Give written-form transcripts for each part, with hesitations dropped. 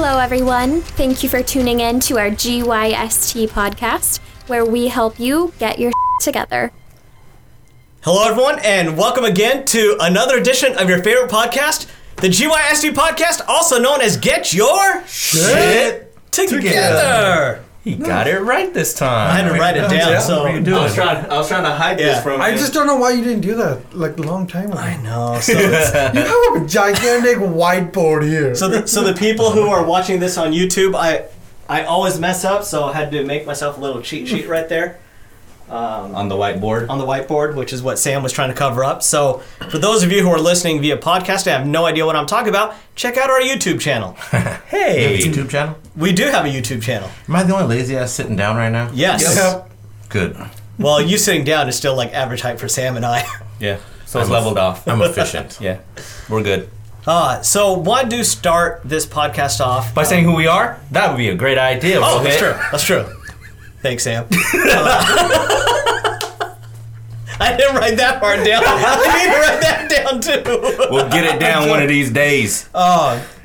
Hello, everyone. Thank you for tuning in to our GYST podcast, where we help you get your shit together. Hello, everyone, and welcome again to another edition of your favorite podcast, the GYST podcast, also known as Get Your Shit Together. He got it right this time. I had to write it down, so I was trying to hide this from you. I just don't know why you didn't do that like a long time ago. I know. So you have a gigantic whiteboard here. So the people who are watching this on YouTube, I always mess up, so I had to make myself a little cheat sheet right there. On the whiteboard. On the whiteboard, which is what Sam was trying to cover up. So for those of you who are listening via podcast and have no idea what I'm talking about, check out our YouTube channel. Hey. You have a YouTube channel? We do have a YouTube channel. Am I the only lazy ass sitting down right now? Yes. Yep. Good. Well, you sitting down is still like average height for Sam and I. Yeah. So it's leveled off. I'm efficient. Yeah. We're good. So why do start this podcast off? By saying who we are? That would be a great idea. Oh, that's true. That's true. Thanks, Sam. I didn't write that part down. I need to write that down, too. We'll get it down one of these days.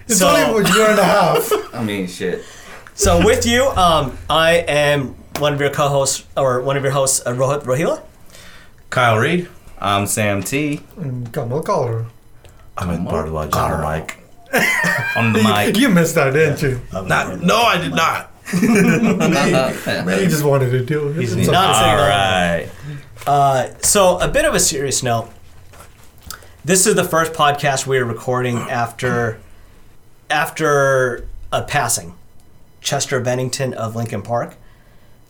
It's only a year and a half. I mean, shit. So with you, I am one of your co-hosts, or one of your hosts, Rohit Rohila. Kyle Reed. I'm Sam T. I'm Kamal Kaur. I'm at Bardwaj on the mic. On the mic. You missed that, didn't you? No, I did not. He just wanted to do it. He's not all right. So a bit of a serious note. This is the first podcast we are recording after a passing, Chester Bennington of Linkin Park.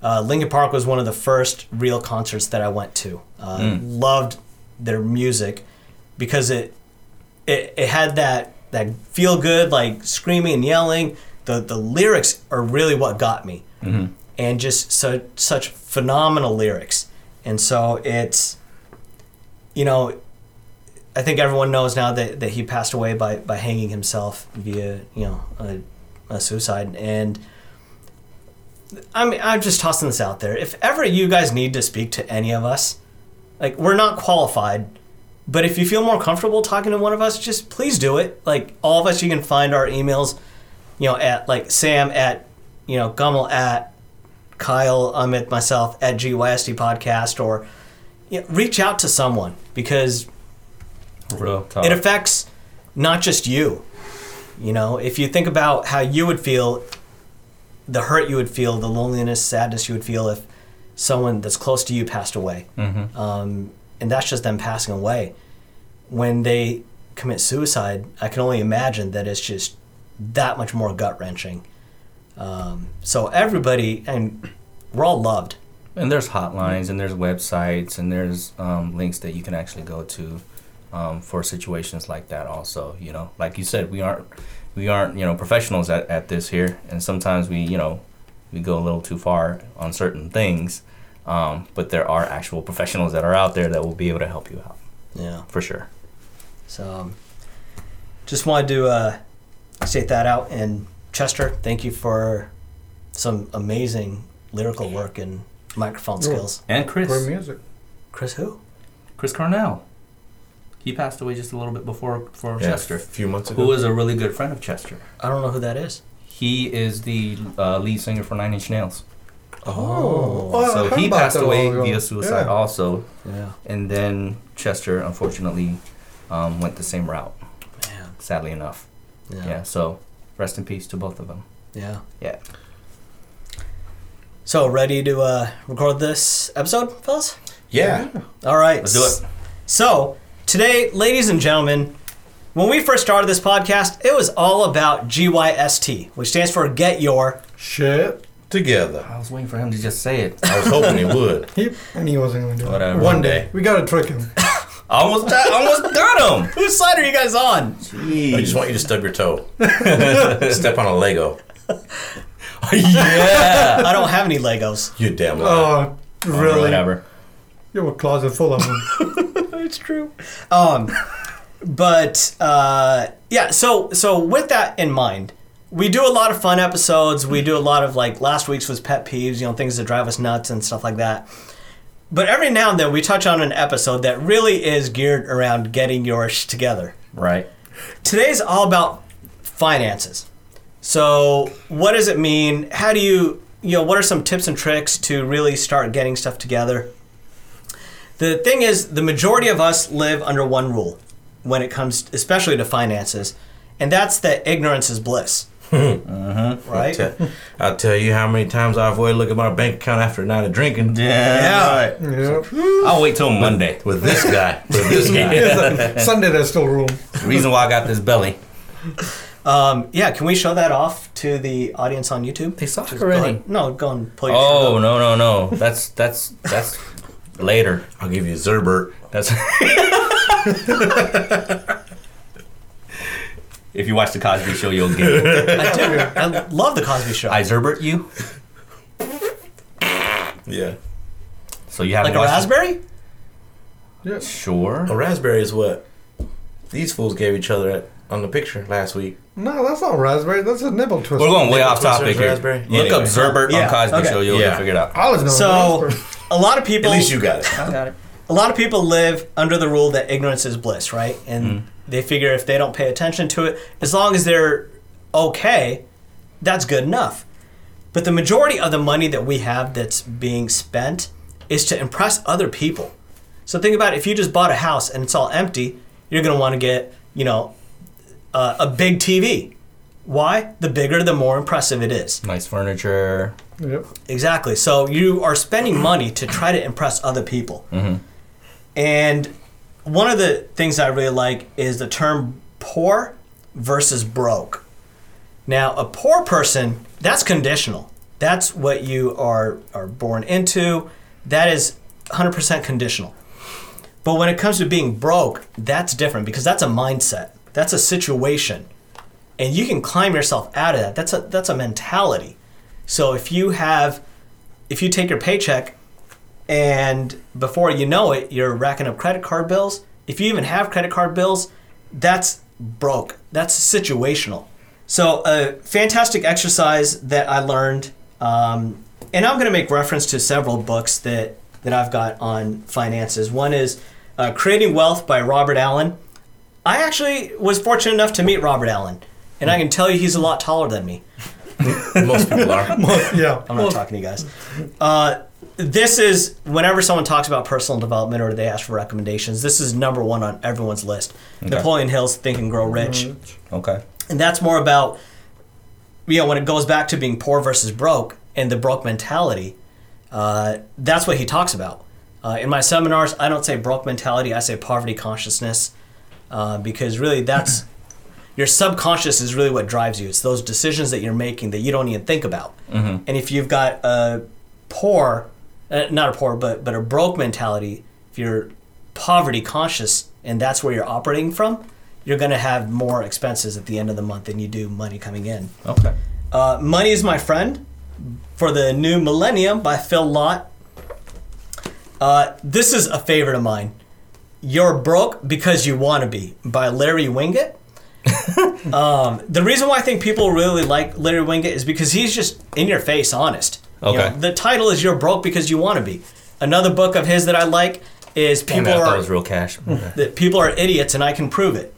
Linkin Park was one of the first real concerts that I went to. Loved their music because it had that feel good, like screaming and yelling. The lyrics are really what got me, and just such phenomenal lyrics. And so it's, you know, I think everyone knows now that he passed away by hanging himself via, you know, a suicide. And I mean, I'm just tossing this out there. If ever you guys need to speak to any of us, like, we're not qualified, but if you feel more comfortable talking to one of us, just please do it. Like, all of us, you can find our emails, you know, at like Sam at, you know, Gummel at Kyle, I'm at myself at GYST podcast, or, you know, reach out to someone, because it affects not just you. You know, if you think about how you would feel, the hurt you would feel, the loneliness, sadness you would feel if someone that's close to you passed away. And that's just them passing away. When they commit suicide, I can only imagine that it's just that much more gut-wrenching. So everybody, and we're all loved. And there's hotlines, and there's websites, and there's links that you can actually go to for situations like that also, you know. Like you said, we aren't, you know, professionals at this here, and sometimes we, you know, we go a little too far on certain things, but there are actual professionals that are out there that will be able to help you out. Yeah. For sure. So, just wanted to state that out. And Chester, thank you for some amazing lyrical work and microphone skills. And Chris. For music. Chris who? Chris Cornell. He passed away just a little bit before Chester. A few months ago. Who was a really good friend of Chester. I don't know who that is. He is the lead singer for Nine Inch Nails. Oh. So he passed away via suicide also. Yeah. And then Chester, unfortunately, went the same route. Man. Sadly enough. Yeah, so rest in peace to both of them. Yeah. So, ready to record this episode, fellas? Yeah. All right. Let's do it. So, today, ladies and gentlemen, when we first started this podcast, it was all about GYST, which stands for Get Your Shit Together. I was waiting for him to just say it. I was hoping he would. He wasn't going to do it. Whatever. One day. We got to trick him. Almost got him. Whose side are you guys on? Jeez. I just want you to stub your toe. Step on a Lego. Yeah. I don't have any Legos. You damn well. Oh, really? Whatever. You have a closet full of them. It's true. So with that in mind, we do a lot of fun episodes. We do a lot of, like, last week's was pet peeves, you know, things that drive us nuts and stuff like that. But every now and then we touch on an episode that really is geared around getting your shit together. Right. Today's all about finances. So what does it mean? How do you know, what are some tips and tricks to really start getting stuff together? The thing is, the majority of us live under one rule when it comes, especially to finances, and that's that ignorance is bliss. Right? I'll tell you how many times I avoid looking at my bank account after a night of drinking. Yeah. Yep. So, I'll wait till Monday with this guy. Sunday there's still room. The reason why I got this belly. Yeah, can we show that off to the audience on YouTube? They saw it already. Go and pull your shirt up. No. That's later. I'll give you Zerbert. That's if you watch The Cosby Show, you'll get it. I do. I love The Cosby Show. I Zerbert you? Yeah. So you haven't watched a raspberry? Yeah. Sure. A raspberry is what these fools gave each other on the picture last week. No, that's not raspberry. That's a nibble twister. We're going way off topic here. Look up Zerbert on Cosby Show. You'll figure it out. I was a lot of people... At least you got it. I got it. A lot of people live under the rule that ignorance is bliss, right? And they figure if they don't pay attention to it, as long as they're okay, that's good enough. But the majority of the money that we have that's being spent is to impress other people. So think about it. If you just bought a house and it's all empty, you're going to want to get, a big TV. Why? The bigger, the more impressive it is. Nice furniture. Yep. Exactly. So you are spending money to try to impress other people. Mm-hmm. And one of the things I really like is the term poor versus broke. Now, a poor person, that's conditional. That's what you are born into. That is 100% conditional. But when it comes to being broke, that's different because that's a mindset. That's a situation. And you can climb yourself out of that. That's a mentality. So if you take your paycheck and before you know it, you're racking up credit card bills. If you even have credit card bills, that's broke. That's situational. So a fantastic exercise that I learned, and I'm going to make reference to several books that I've got on finances. One is Creating Wealth by Robert Allen. I actually was fortunate enough to meet Robert Allen, and I can tell you he's a lot taller than me. Most people are. I'm not talking to you guys. This is, whenever someone talks about personal development or they ask for recommendations, this is number one on everyone's list. Okay. Napoleon Hill's Think and Grow Rich. Okay. And that's more about, when it goes back to being poor versus broke and the broke mentality, that's what he talks about. In my seminars, I don't say broke mentality, I say poverty consciousness, because really that's... Your subconscious is really what drives you. It's those decisions that you're making that you don't even think about. Mm-hmm. And if you've got a poor, not a poor, but a broke mentality, if you're poverty conscious and that's where you're operating from, you're going to have more expenses at the end of the month than you do money coming in. Okay. Money is My Friend for the New Millennium by Phil Lott. This is a favorite of mine. You're Broke Because You Want to Be by Larry Winget. The reason why I think people really like Larry Winget is because he's just in your face honest. Okay. The title is You're Broke Because You Want to Be. Another book of his that I like is People Are Idiots and I Can Prove It.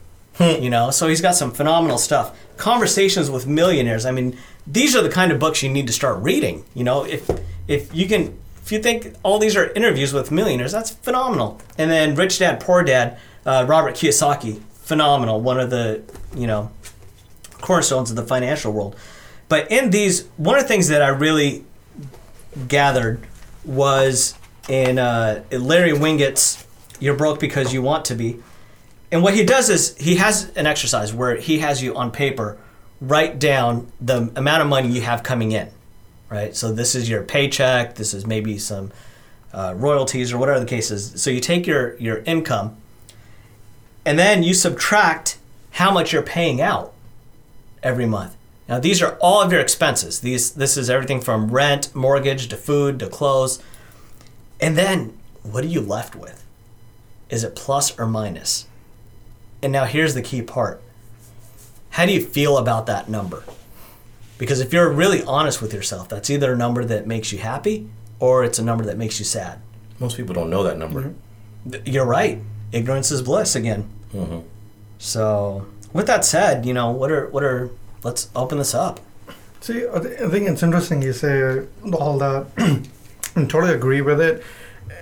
So he's got some phenomenal stuff. Conversations with Millionaires. I mean, these are the kind of books you need to start reading. If you think all these are interviews with millionaires, that's phenomenal. And then Rich Dad Poor Dad, Robert Kiyosaki. Phenomenal, one of the, cornerstones of the financial world. But in these, one of the things that I really gathered was in Larry Winget's You're Broke Because You Want to Be. And what he does is he has an exercise where he has you on paper write down the amount of money you have coming in, right? So this is your paycheck, this is maybe some royalties or whatever the case is. So you take your income, and then you subtract how much you're paying out every month. Now, these are all of your expenses. This is everything from rent, mortgage, to food, to clothes. And then what are you left with? Is it plus or minus? And now here's the key part. How do you feel about that number? Because if you're really honest with yourself, that's either a number that makes you happy or it's a number that makes you sad. Most people don't know that number. You're right. Ignorance is bliss again. Mm-hmm. So, with that said, what are let's open this up. See, I think it's interesting you say all that. I totally agree with it.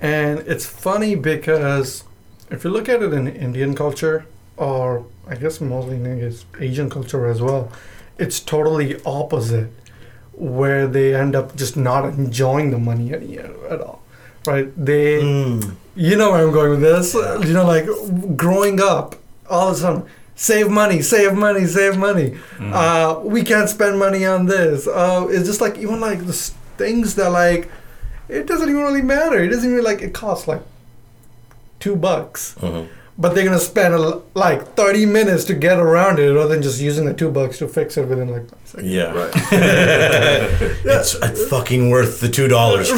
And it's funny because if you look at it in Indian culture, or I guess mostly in Asian culture as well, it's totally opposite, where they end up just not enjoying the money at all, right? They, you know where I'm going with this, you know, like growing up, all of a sudden, save money. We can't spend money on this. It's just like, even like the things that like, it doesn't even really matter. It doesn't even like, it costs like $2. Mm-hmm. But they're going to spend like 30 minutes to get around it rather than just using the $2 to fix it within like 5 seconds. Yeah. Right. It's fucking worth the $2,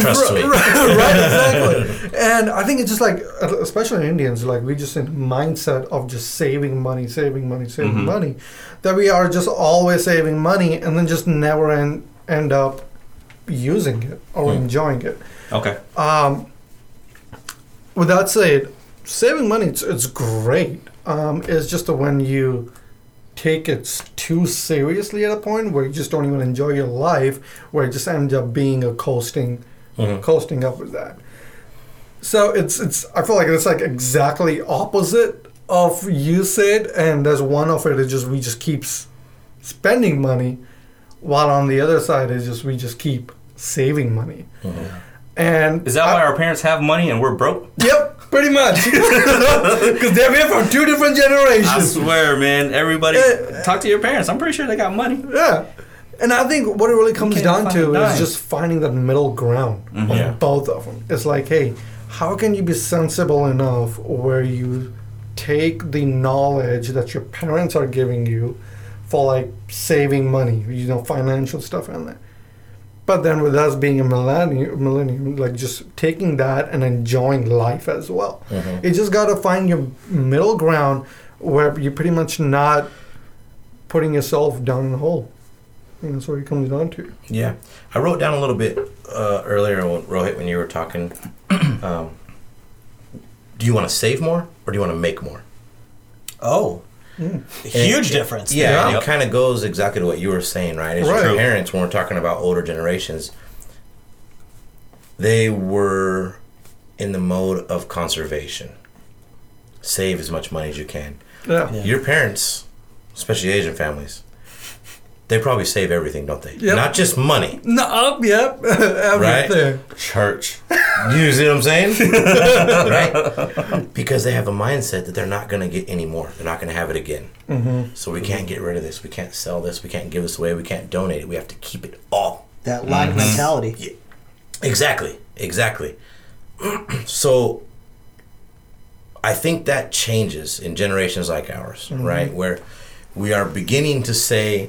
trust me. Right, exactly. And I think it's just like, especially Indians, like we just in mindset of just saving money, mm-hmm. money, that we are just always saving money and then just never end up using it or enjoying it. Okay. With that said, saving money, it's great. It's just that when you take it too seriously at a point where you just don't even enjoy your life, where it just ends up being a coasting up with that. So it's I feel like it's like exactly opposite of you said, and there's one of it is just we just keep spending money, while on the other side is just we just keep saving money. Mm-hmm. And is that why our parents have money and we're broke? Yep, pretty much. Because they're here from two different generations. I swear, man. Everybody, talk to your parents. I'm pretty sure they got money. Yeah. And I think what it really comes down to is just finding that middle ground on both of them. It's like, hey, how can you be sensible enough where you take the knowledge that your parents are giving you for, like, saving money, you know, financial stuff and that. But then with us being a millennium, like just taking that and enjoying life as well. Mm-hmm. You just got to find your middle ground where you're pretty much not putting yourself down in a hole. And that's what it comes down to. Yeah. I wrote down a little bit earlier, Rohit, when you were talking. Do you want to save more or do you want to make more? Oh. Mm. Huge difference. Yeah, and it kind of goes exactly to what you were saying, right? As your parents, when we're talking about older generations, they were in the mode of conservation. Save as much money as you can. Yeah. Your parents, especially Asian families, they probably save everything, don't they? Yep. Not just money. No, yep. Everything. Right? Church. You see what I'm saying? Right? Because they have a mindset that they're not going to get any more. They're not going to have it again. Mm-hmm. So we can't get rid of this. We can't sell this. We can't give this away. We can't donate it. We have to keep it all. That lack mentality. Yeah. Exactly. So I think that changes in generations like ours, right? Where we are beginning to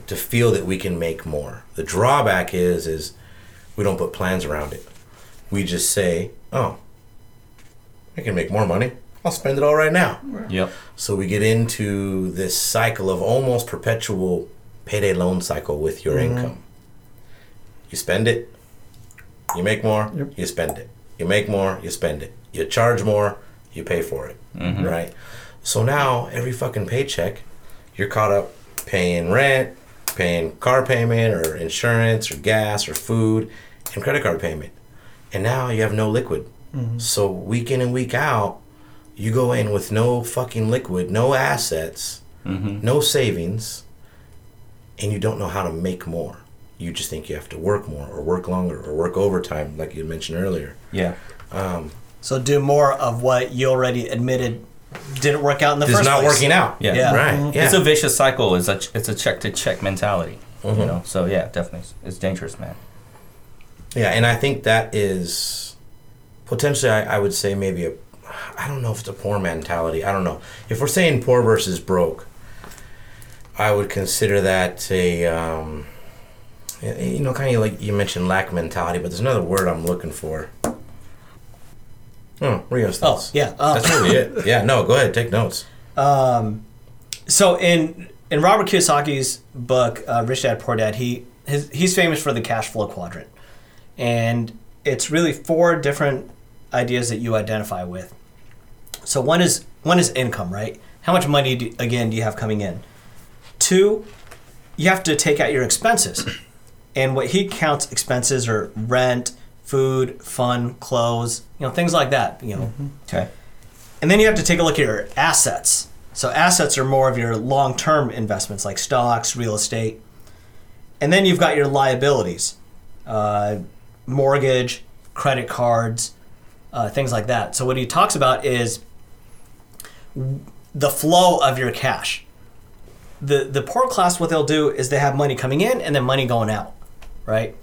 feel that we can make more. The drawback is we don't put plans around it. We just say, oh, I can make more money. I'll spend it all right now. Yep. So we get into this cycle of almost perpetual payday loan cycle with your income. You spend it, you make more, you spend it. You make more, you spend it. You charge more, you pay for it, right? So now every fucking paycheck, you're caught up paying rent, paying car payment or insurance or gas or food and credit card payment. And now you have no liquid. Mm-hmm. So week in and week out, you go in with no fucking liquid, no assets, no savings, and you don't know how to make more. You just think you have to work more or work longer or work overtime like you mentioned earlier. Yeah. So do more of what you already admitted didn't work out in the first place. It's not working out. Yeah. Right. Mm-hmm. Yeah. It's a vicious cycle. It's a check-to-check mentality. Mm-hmm. You know. So, yeah, definitely. It's dangerous, man. Yeah, and I think that is potentially, I would say maybe I don't know if it's a poor mentality. I don't know. If we're saying poor versus broke, I would consider that a, you know, kind of like you mentioned lack mentality, but there's another word I'm looking for. Oh, Rio's thoughts. Oh, yeah. That's really it. Yeah, no, go ahead. Take notes. So in Robert Kiyosaki's book, Rich Dad, Poor Dad, he's famous for the cash flow quadrant. And it's really four different ideas that you identify with. So one is income, right? How much money do you have coming in? Two you have to take out your expenses. And what he counts expenses are rent, food, fun, clothes, things like that, Mm-hmm. Okay. And then you have to take a look at your assets. So assets are more of your long-term investments like stocks, real estate. And then you've got your liabilities, mortgage, credit cards, things like that. So what he talks about is the flow of your cash. The poor class, what they'll do is they have money coming in and then money going out, right?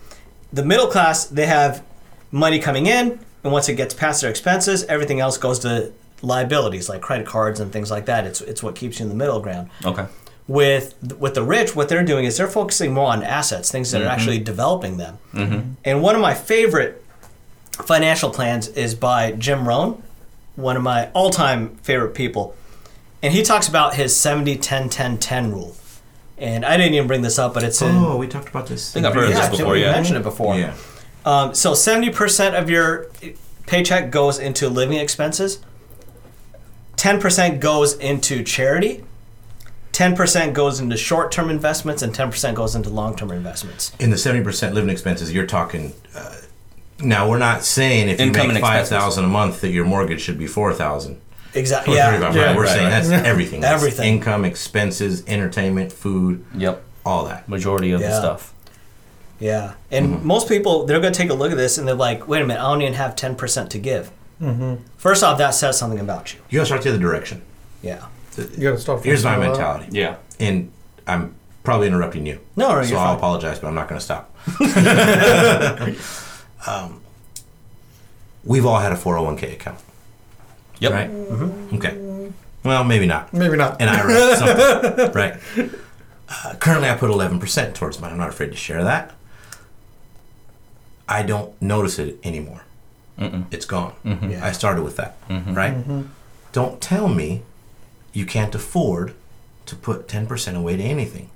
The middle class, they have money coming in, and once it gets past their expenses, everything else goes to liabilities like credit cards and things like that. It's what keeps you in the middle ground. Okay. With the rich, what they're doing is they're focusing more on assets, things that mm-hmm. are actually developing them. Mm-hmm. And one of my favorite financial plans is by Jim Rohn, one of my all-time favorite people. And he talks about his 70-10-10-10 rule. And I didn't even bring this up, but it's in... Oh, we talked about this. I think I've heard of this before, yeah. We mentioned it before. Yeah. So 70% of your paycheck goes into living expenses. 10% goes into charity. 10% goes into short-term investments, and 10% goes into long-term investments. In the 70% living expenses, you're talking... now, we're not saying if income you make $5,000 a month that your mortgage should be $4,000. Exactly. Yeah. Right. We're saying that's everything. That's everything. Income, expenses, entertainment, food. Yep. All that. Majority of the stuff. Yeah. And mm-hmm. most people, they're going to take a look at this and they're like, wait a minute, I don't even have 10% to give. Mm-hmm. First off, that says something about you. You got to start the other direction. Yeah. You got to start. Here's my mentality. Yeah. And I'm probably interrupting you. No, right, so I'll apologize, but I'm not going to stop. We've all had a 401k account. Yep. Right? Mm-hmm. Okay. Well, maybe not. Maybe not. An IRA, something. Right. Currently, I put 11% towards mine. I'm not afraid to share that. I don't notice it anymore. Mm-mm. It's gone. Mm-hmm. Yeah. I started with that. Mm-hmm. Right? Mm-hmm. Don't tell me you can't afford to put 10% away to anything.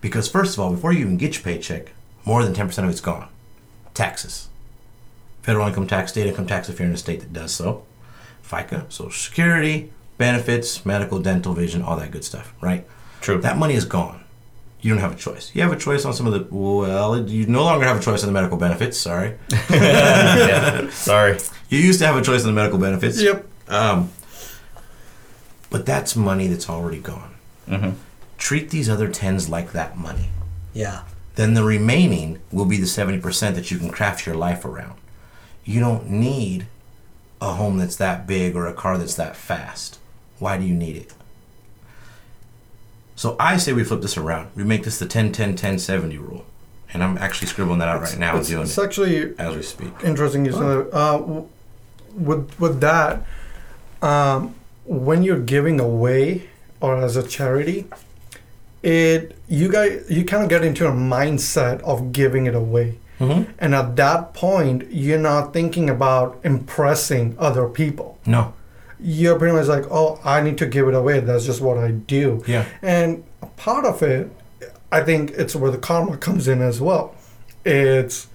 Because, first of all, before you even get your paycheck, more than 10% of it's gone. Taxes. Federal income tax, state income tax, if you're in a state that does so. FICA, Social Security, benefits, medical, dental, vision, all that good stuff, right? True. That money is gone. You don't have a choice. You have a choice on some of the, well, you no longer have a choice on the medical benefits, sorry. Yeah, sorry. You used to have a choice on the medical benefits. Yep. But that's money that's already gone. Mm-hmm. Treat these other 10s like that money. Yeah. Then the remaining will be the 70% that you can craft your life around. You don't need a home that's that big or a car that's that fast. Why do you need it? So I say we flip this around. We make this the 10-10-10-70 rule. And I'm actually scribbling that out right now and doing it. It's actually as we speak. Interesting. With that, when you're giving away or as a charity, you kind of get into a mindset of giving it away. Mm-hmm. And at that point, you're not thinking about impressing other people. No. You're pretty much like, oh, I need to give it away. That's just what I do. Yeah. And a part of it, I think it's where the karma comes in as well. It's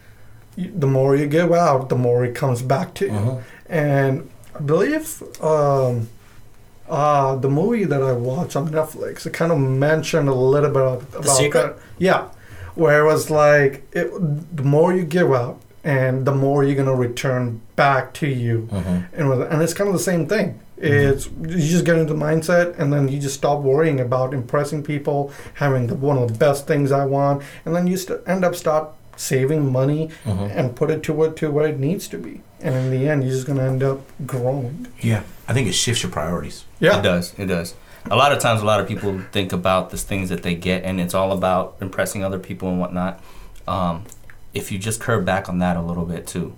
the more you give out, the more it comes back to you. Uh-huh. And I believe the movie that I watched on Netflix, it kind of mentioned a little bit about The Secret? That. Yeah. Where it was like, the more you give out, and the more you're going to return back to you. Mm-hmm. And it's kind of the same thing. It's mm-hmm. you just get into the mindset, and then you just stop worrying about impressing people, having one of the best things I want, and then you end up saving money mm-hmm. and put it to where it needs to be. And in the end, you're just going to end up growing. Yeah. I think it shifts your priorities. Yeah. It does. A lot of times, a lot of people think about the things that they get, and it's all about impressing other people and whatnot. If you just curb back on that a little bit, too.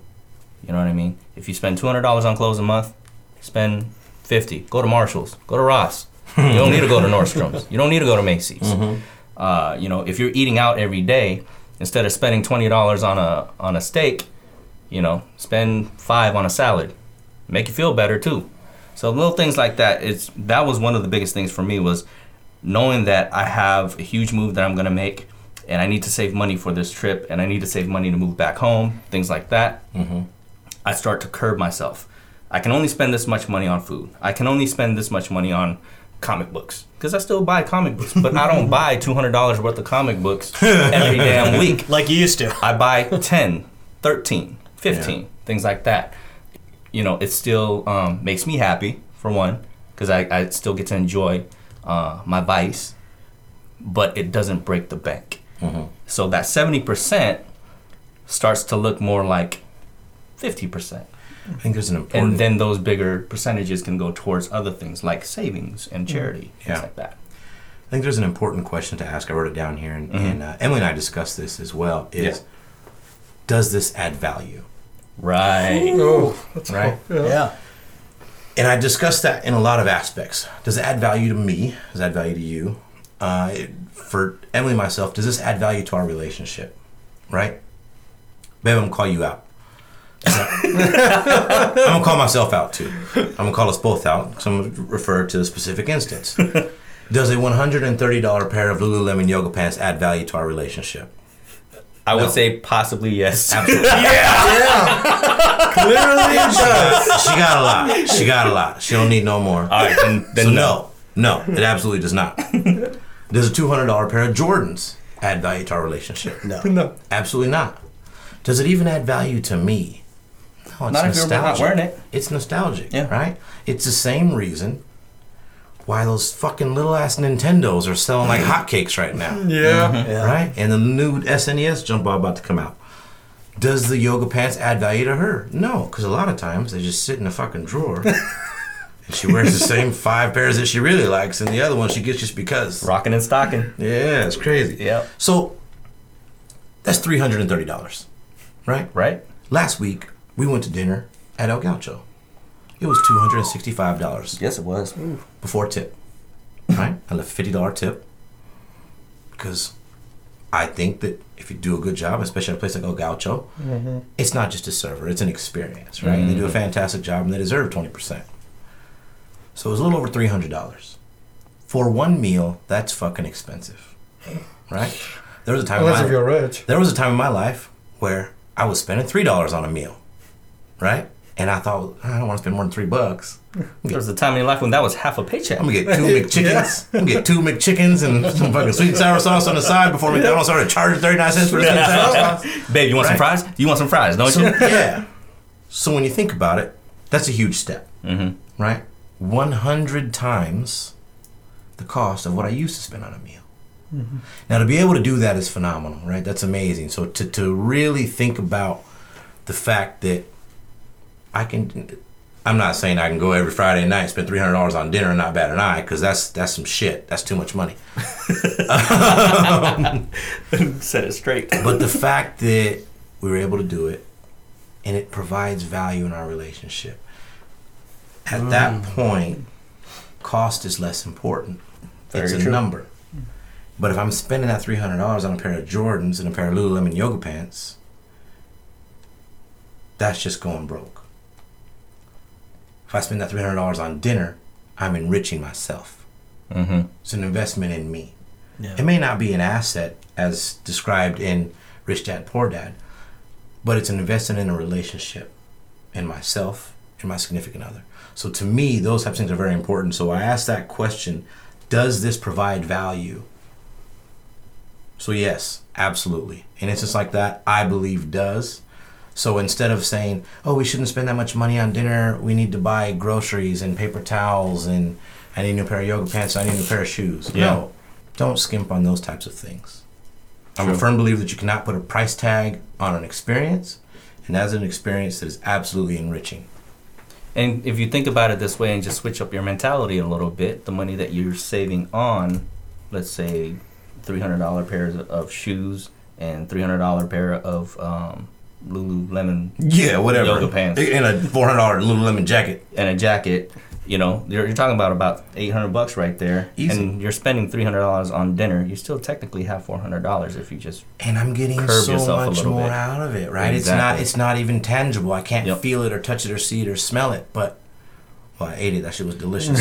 You know what I mean? If you spend $200 on clothes a month, spend $50. Go to Marshall's. Go to Ross. You don't need to go to Nordstrom's. You don't need to go to Macy's. Mm-hmm. If you're eating out every day, instead of spending $20 on a steak, spend $5 on a salad. Make you feel better, too. So little things like that. That was one of the biggest things for me was knowing that I have a huge move that I'm going to make, and I need to save money for this trip, and I need to save money to move back home, things like that. Mm-hmm. I start to curb myself. I can only spend this much money on food. I can only spend this much money on comic books, because I still buy comic books, but I don't buy $200 worth of comic books every damn week. Like you used to. I buy 10, 13, 15, things like that. You know, it still makes me happy, for one, because I still get to enjoy my vice, but it doesn't break the bank. Mm-hmm. So that 70% starts to look more like 50%. I think there's an important... And then those bigger percentages can go towards other things like savings and charity, things like that. I think there's an important question to ask. I wrote it down here, and, Emily and I discussed this as well, is does this add value? Right. Ooh, that's right. Cool. Yeah. And I discussed that in a lot of aspects. Does it add value to me? Does it add value to you? For Emily and myself, does this add value to our relationship? Right? Babe, I'm going to call you out. I'm going to call myself out too. I'm going to call us both out because I'm going to refer to a specific instance. Does a $130 pair of Lululemon yoga pants add value to our relationship? I would say possibly yes. Absolutely. Yeah. Clearly it does. She got a lot. She don't need no more. All right. Then so no, it absolutely does not. Does a $200 pair of Jordans add value to our relationship? No. Absolutely not. Does it even add value to me? No, it's not nostalgic. If you're not wearing it. It's nostalgic, right? It's the same reason why those fucking little-ass Nintendos are selling like hotcakes right now. Right? And the new SNES jump ball about to come out. Does the yoga pants add value to her? No, because a lot of times they just sit in a fucking drawer. And she wears the same five pairs that she really likes, and the other one she gets just because. Rocking and stocking. Yeah, it's crazy. Yep. So that's $330. Right. Last week, we went to dinner at El Gaucho. It was $265. Yes, it was. Ooh. Before tip. Right? I left a $50 tip because I think that if you do a good job, especially at a place like El Gaucho, it's not just a server. It's an experience, right? And they do a fantastic job, and they deserve 20%. So it was a little over $300. For one meal, that's fucking expensive. Right? There was a time Unless if you're rich. There was a time in my life where I was spending $3 on a meal, right? And I thought, I don't want to spend more than $3. There was a time in your life when that was half a paycheck. I'm going to get two McChickens. I'm going to get two McChickens and some fucking sweet and sour sauce on the side before McDonald's started charging 39 cents for the sweet and sour sauce. Babe, you want some fries? You want some fries, don't you? Yeah. So when you think about it, that's a huge step, right? 100 times the cost of what I used to spend on a meal. Mm-hmm. Now, to be able to do that is phenomenal, right? That's amazing. So to really think about the fact that I'm not saying I can go every Friday night and spend $300 on dinner and not bat an eye, because that's some shit. That's too much money. Set it straight. But the fact that we were able to do it, and it provides value in our relationship. At that point, cost is less important. It's a number. But if I'm spending that $300 on a pair of Jordans and a pair of Lululemon yoga pants, that's just going broke. If I spend that $300 on dinner, I'm enriching myself. Mm-hmm. It's an investment in me. Yeah. It may not be an asset as described in Rich Dad, Poor Dad, but it's an investment in a relationship, in myself, in my significant other. So to me, those types of things are very important. So I asked that question, does this provide value? So yes, absolutely. And it's just like that, I believe does. So instead of saying, oh, we shouldn't spend that much money on dinner, we need to buy groceries and paper towels and I need a new pair of yoga pants, I need a new pair of shoes. Yeah. No, don't skimp on those types of things. True. I'm a firm believer that you cannot put a price tag on an experience, and that's an experience that is absolutely enriching. And if you think about it this way and just switch up your mentality a little bit, the money that you're saving on, let's say, $300 pairs of shoes and $300 pair of Lululemon yoga pants. And a $400 Lululemon jacket. And a jacket. You know, you're talking about $800 right there. Easy. And you're spending $300 on dinner. You still technically have $400 if you just curb yourself a little bit. And I'm getting so much more out of it, right? Exactly. It's not even tangible. I can't feel it or touch it or see it or smell it. But, well, I ate it. That shit was delicious.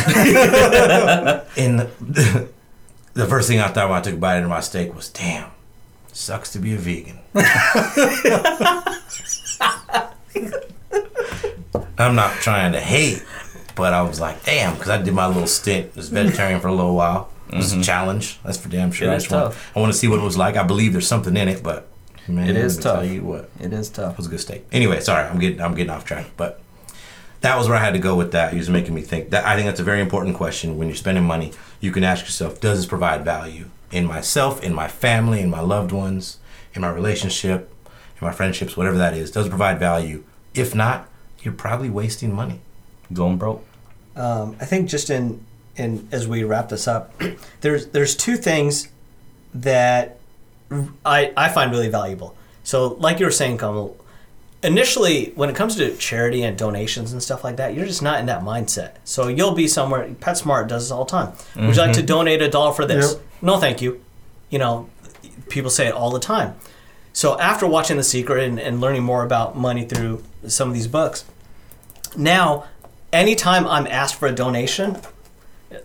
And the first thing I thought when I took a bite into my steak was, damn, sucks to be a vegan. I'm not trying to hate, But I was like, damn, because I did my little stint as vegetarian for a little while. It was a challenge. That's for damn sure. I want to see what it was like. I believe there's something in it, but man, it is tough. Tell you what, it is tough. It was a good steak. Anyway, sorry, I'm getting off track, but that was where I had to go with that. It was making me think. That I think that's a very important question when you're spending money. You can ask yourself, does this provide value in myself, in my family, in my loved ones, in my relationship, in my friendships, whatever that is? Does it provide value? If not, you're probably wasting money. Going broke. I think just in as we wrap this up, there's two things that I find really valuable. So like you were saying, Kamal, initially when it comes to charity and donations and stuff like that, you're just not in that mindset. So you'll be somewhere. PetSmart does this all the time. Would you like to donate $1 for this? Yep. No, thank you. You know, people say it all the time. So after watching The Secret and learning more about money through some of these books, now anytime I'm asked for a donation,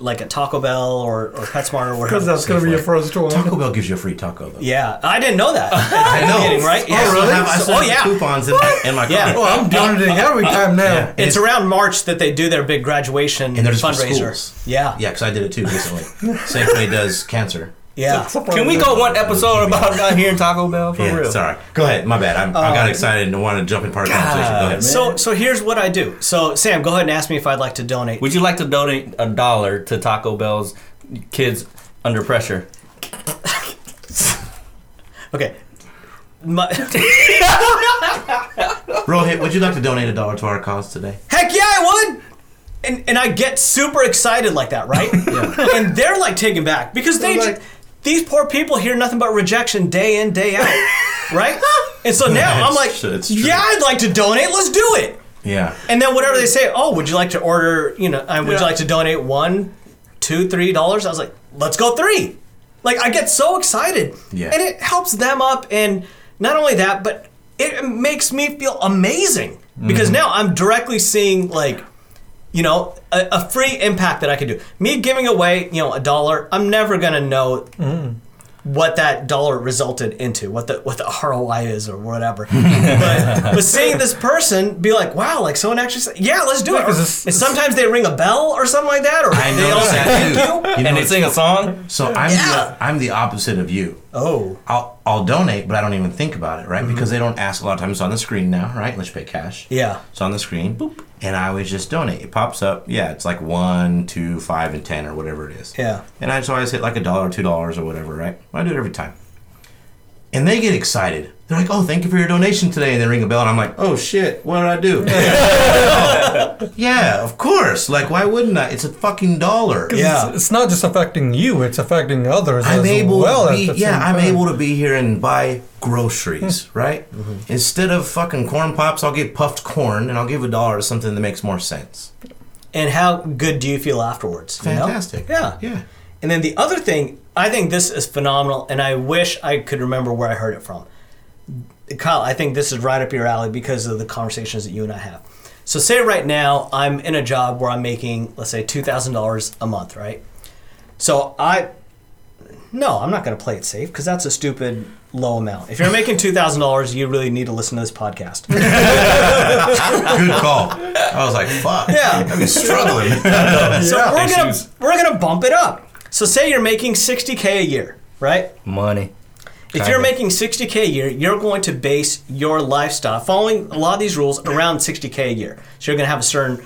like at Taco Bell or PetSmart or whatever. Because that's going to be your first one. Taco Bell gives you a free taco, though. Yeah. I didn't know that. I know. Kidding, right? Yeah. Oh, really? I still have coupons in my car. Yeah. Well, I'm donating every time now. Yeah. It's around March that they do their big graduation and fundraiser. Yeah. Yeah, because I did it too recently. Safeway does cancer. Yeah. Can we go one episode about not hearing Taco Bell for real? Sorry. Go ahead. My bad. I got excited and wanted to jump in part of the conversation. Go ahead. So here's what I do. So Sam, go ahead and ask me if I'd like to donate. Would you like to donate $1 to Taco Bell's Kids Under Pressure? Okay. Rohit, would you like to donate $1 to our cause today? Heck yeah, I would! And I get super excited like that, right? Yeah. And they're like taken back because these poor people hear nothing but rejection day in, day out, right? And so now I'm like, yeah, I'd like to donate. Let's do it. Yeah. And then whatever they say, oh, would you like to order, would you like to donate $1, $2, $3? I was like, let's go $3. Like, I get so excited. Yeah. And it helps them up. And not only that, but it makes me feel amazing because now I'm directly seeing, like, a free impact that I could do. Me giving away, $1, I'm never going to know what that dollar resulted into, what the ROI is or whatever. but seeing this person be like, wow, like someone actually said, yeah, let's do it. And sometimes they ring a bell or something like that, or I know they all say thank you. And they sing a song. So I'm the opposite of you. Oh. I'll donate, but I don't even think about it, right? Because they don't ask a lot of times. It's on the screen now, right? Let's pay cash. Yeah. It's on the screen. Boop. And I always just donate. It pops up. Yeah, it's like 1, 2, 5, and 10 or whatever it is. Yeah. And I just always hit like $1 or $2 or whatever, right? I do it every time. And they get excited. They're like, oh, thank you for your donation today. And they ring a bell. And I'm like, oh, shit, what did I do? Yeah, of course. Like, why wouldn't I? It's a fucking $1. Yeah. It's not just affecting you. It's affecting others I'm able to be here and buy groceries, right? Mm-hmm. Instead of fucking corn pops, I'll get puffed corn. And I'll give $1 to something that makes more sense. And how good do you feel afterwards? Fantastic. You know? Yeah. And then the other thing, I think this is phenomenal, and I wish I could remember where I heard it from. Kyle, I think this is right up your alley because of the conversations that you and I have. So say right now I'm in a job where I'm making, let's say, $2,000 a month, right? So I'm not going to play it safe because that's a stupid low amount. If you're making $2,000, you really need to listen to this podcast. Good call. I was like, fuck. Yeah. I'm struggling. So we're gonna bump it up. So say you're making $60K a year, right? Money. If you're making $60K a year, you're going to base your lifestyle, following a lot of these rules, around $60K a year. So you're going to have a certain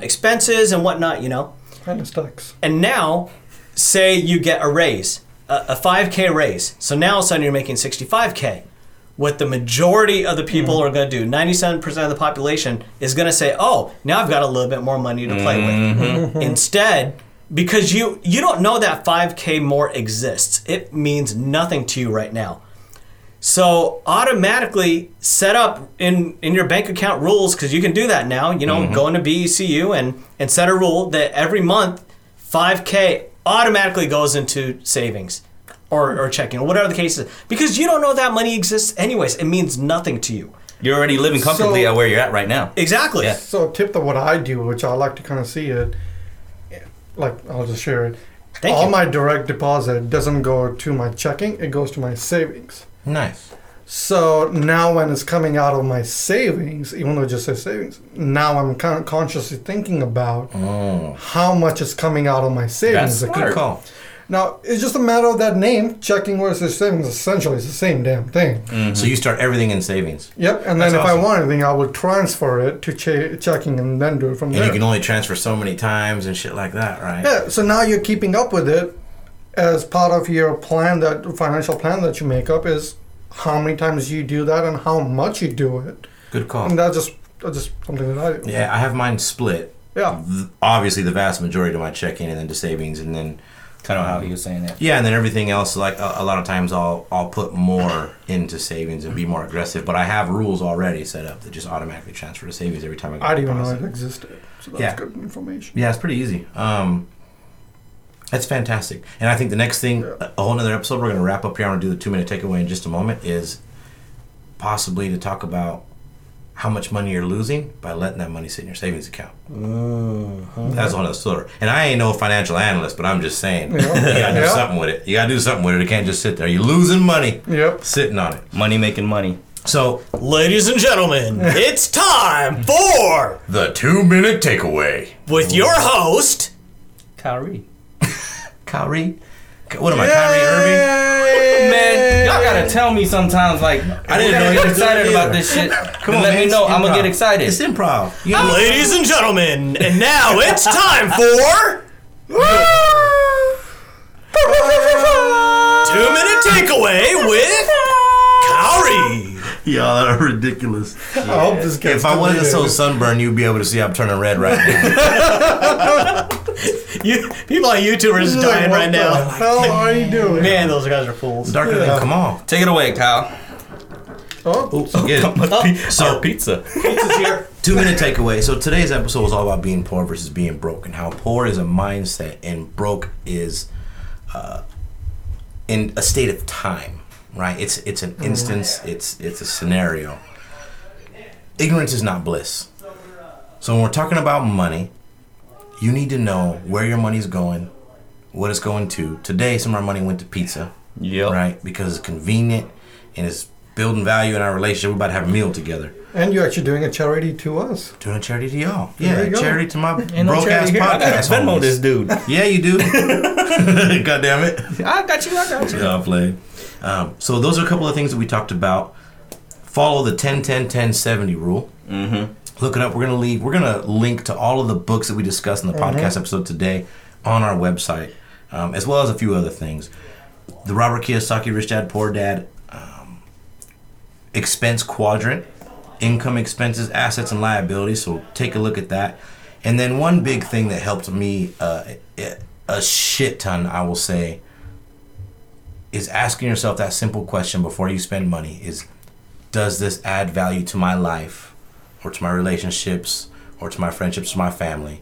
expenses and whatnot, And it sucks. And now, say you get a raise, a $5K raise. So now all of a sudden you're making $65K. What the majority of the people are going to do, 97% of the population, is going to say, oh, now I've got a little bit more money to play with. Instead, because you don't know that $5K more exists. It means nothing to you right now. So automatically set up in your bank account rules, because you can do that now, going to BECU and set a rule that every month $5K automatically goes into savings or checking or whatever the case is. Because you don't know that money exists anyways. It means nothing to you. You're already living comfortably at where you're at right now. Exactly. Yeah. So tip to what I do, which I like to kind of see it. Like, I'll just share it. All my direct deposit doesn't go to my checking. It goes to my savings. Nice. So now when it's coming out of my savings, even though it just says savings, now I'm consciously thinking about how much is coming out of my savings. That's a good call. Now, it's just a matter of that name, checking where it says savings. Essentially, it's the same damn thing. Mm-hmm. So you start everything in savings. Yep, and then if I want anything, I would transfer it to checking and then do it from there. And you can only transfer so many times and shit like that, right? Yeah, so now you're keeping up with it as part of your plan, that financial plan that you make up is how many times you do that and how much you do it. Good call. And that's just something that I do. Yeah, I have mine split. Yeah. Obviously, the vast majority of my checking and then to savings and then... kind of how he was saying it. Yeah, and then everything else, like a lot of times I'll put more into savings and be more aggressive, but I have rules already set up that just automatically transfer to savings every time I go. I didn't even know it existed, so that's good information. Yeah, it's pretty easy. That's fantastic. And I think the next thing, a whole other episode, we're going to wrap up here. I'm going to do the 2-minute takeaway in just a moment, is possibly to talk about how much money you're losing by letting that money sit in your savings account. Uh-huh. That's on a silver. And I ain't no financial analyst, but I'm just saying. Yeah. You gotta do something with it. You gotta do something with it. It can't just sit there. You're losing money sitting on it. Money making money. So, ladies and gentlemen, it's time for... the 2-minute takeaway. With your host... Kyrie? What am I, Kyrie Irving? Man, y'all gotta tell me sometimes, like, I didn't know you were excited about this shit. Come on, let me know. I'm gonna get excited. It's improv. Ladies and gentlemen, and now it's time for 2-minute takeaway with Kyrie. Y'all are ridiculous. Yeah. I hope this gets... if I wanted to sow sunburn, you'd be able to see I'm turning red right now. People on YouTube are just dying right now. What the hell are you doing? Man, those guys are fools. Darker than... come on. Take it away, Kyle. Oh, pizza. Pizza's here. 2-minute takeaway. So today's episode was all about being poor versus being broke and how poor is a mindset and broke is in a state of time. Right, it's an instance, it's a scenario. Ignorance is not bliss. So when we're talking about money, you need to know where your money's going, what it's going to. Today, some of our money went to pizza, right? Because it's convenient and it's building value in our relationship. We're about to have a meal together. And you're actually doing a charity to us. Doing a charity to y'all. Yeah, a charity to my broke-ass podcast. I got to Venmo this dude. Yeah, you do. God damn it. I got you. Yeah, I played. So those are a couple of things that we talked about. Follow the 10-10-10-70 rule. Mm-hmm. Look it up. We're gonna link to all of the books that we discussed in the podcast episode today on our website, as well as a few other things. The Robert Kiyosaki Rich Dad Poor Dad expense quadrant, income, expenses, assets, and liabilities. So take a look at that. And then one big thing that helped me a shit ton, I will say, is asking yourself that simple question before you spend money is, does this add value to my life or to my relationships or to my friendships, to my family?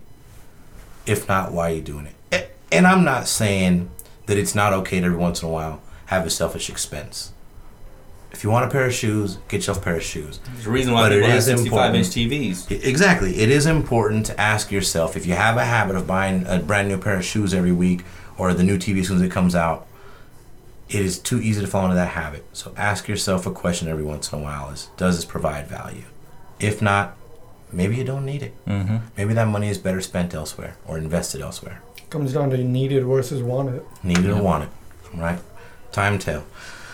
If not, why are you doing it? And I'm not saying that it's not okay to every once in a while have a selfish expense. If you want a pair of shoes, get yourself a pair of shoes. There's a reason why people have 65-inch TVs. Exactly. It is important to ask yourself, if you have a habit of buying a brand new pair of shoes every week or the new TV as soon as it comes out, it is too easy to fall into that habit. So ask yourself a question every once in a while is, does this provide value? If not, maybe you don't need it. Mm-hmm. Maybe that money is better spent elsewhere or invested elsewhere. Comes down to needed versus wanted. Needed or wanted, right? Time tell.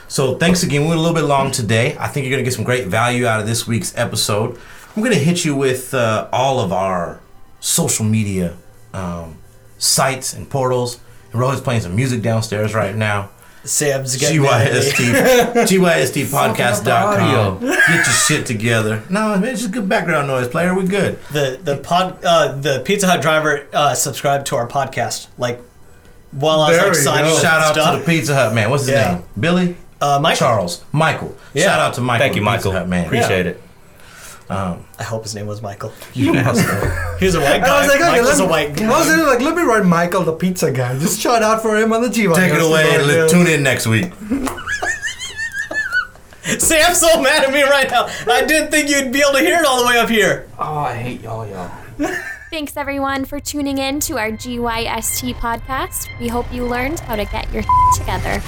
So thanks again. We went a little bit long today. I think you're going to get some great value out of this week's episode. I'm going to hit you with all of our social media sites and portals. And we're always playing some music downstairs right now. Sam's getting GYSTpodcast.com. Get your shit together. No, man, it's just good background noise, player. We good. The Pizza Hut driver subscribed to our podcast. Like while I was like signing shout out to the Pizza Hut man. What's his name? Billy? Michael. Charles. Michael. Yeah. Shout out to Michael. Thank you, Michael. Pizza Hut man. Appreciate it. I hope his name was Michael. You know. He's a white guy. I was like, okay, Michael's a white guy. I was like, let me write Michael the pizza guy. Just shout out for him on the G1. Take it away and tune in next week. Sam's so mad at me right now. I didn't think you'd be able to hear it all the way up here. Oh, I hate y'all. Thanks, everyone, for tuning in to our GYST podcast. We hope you learned how to get your together.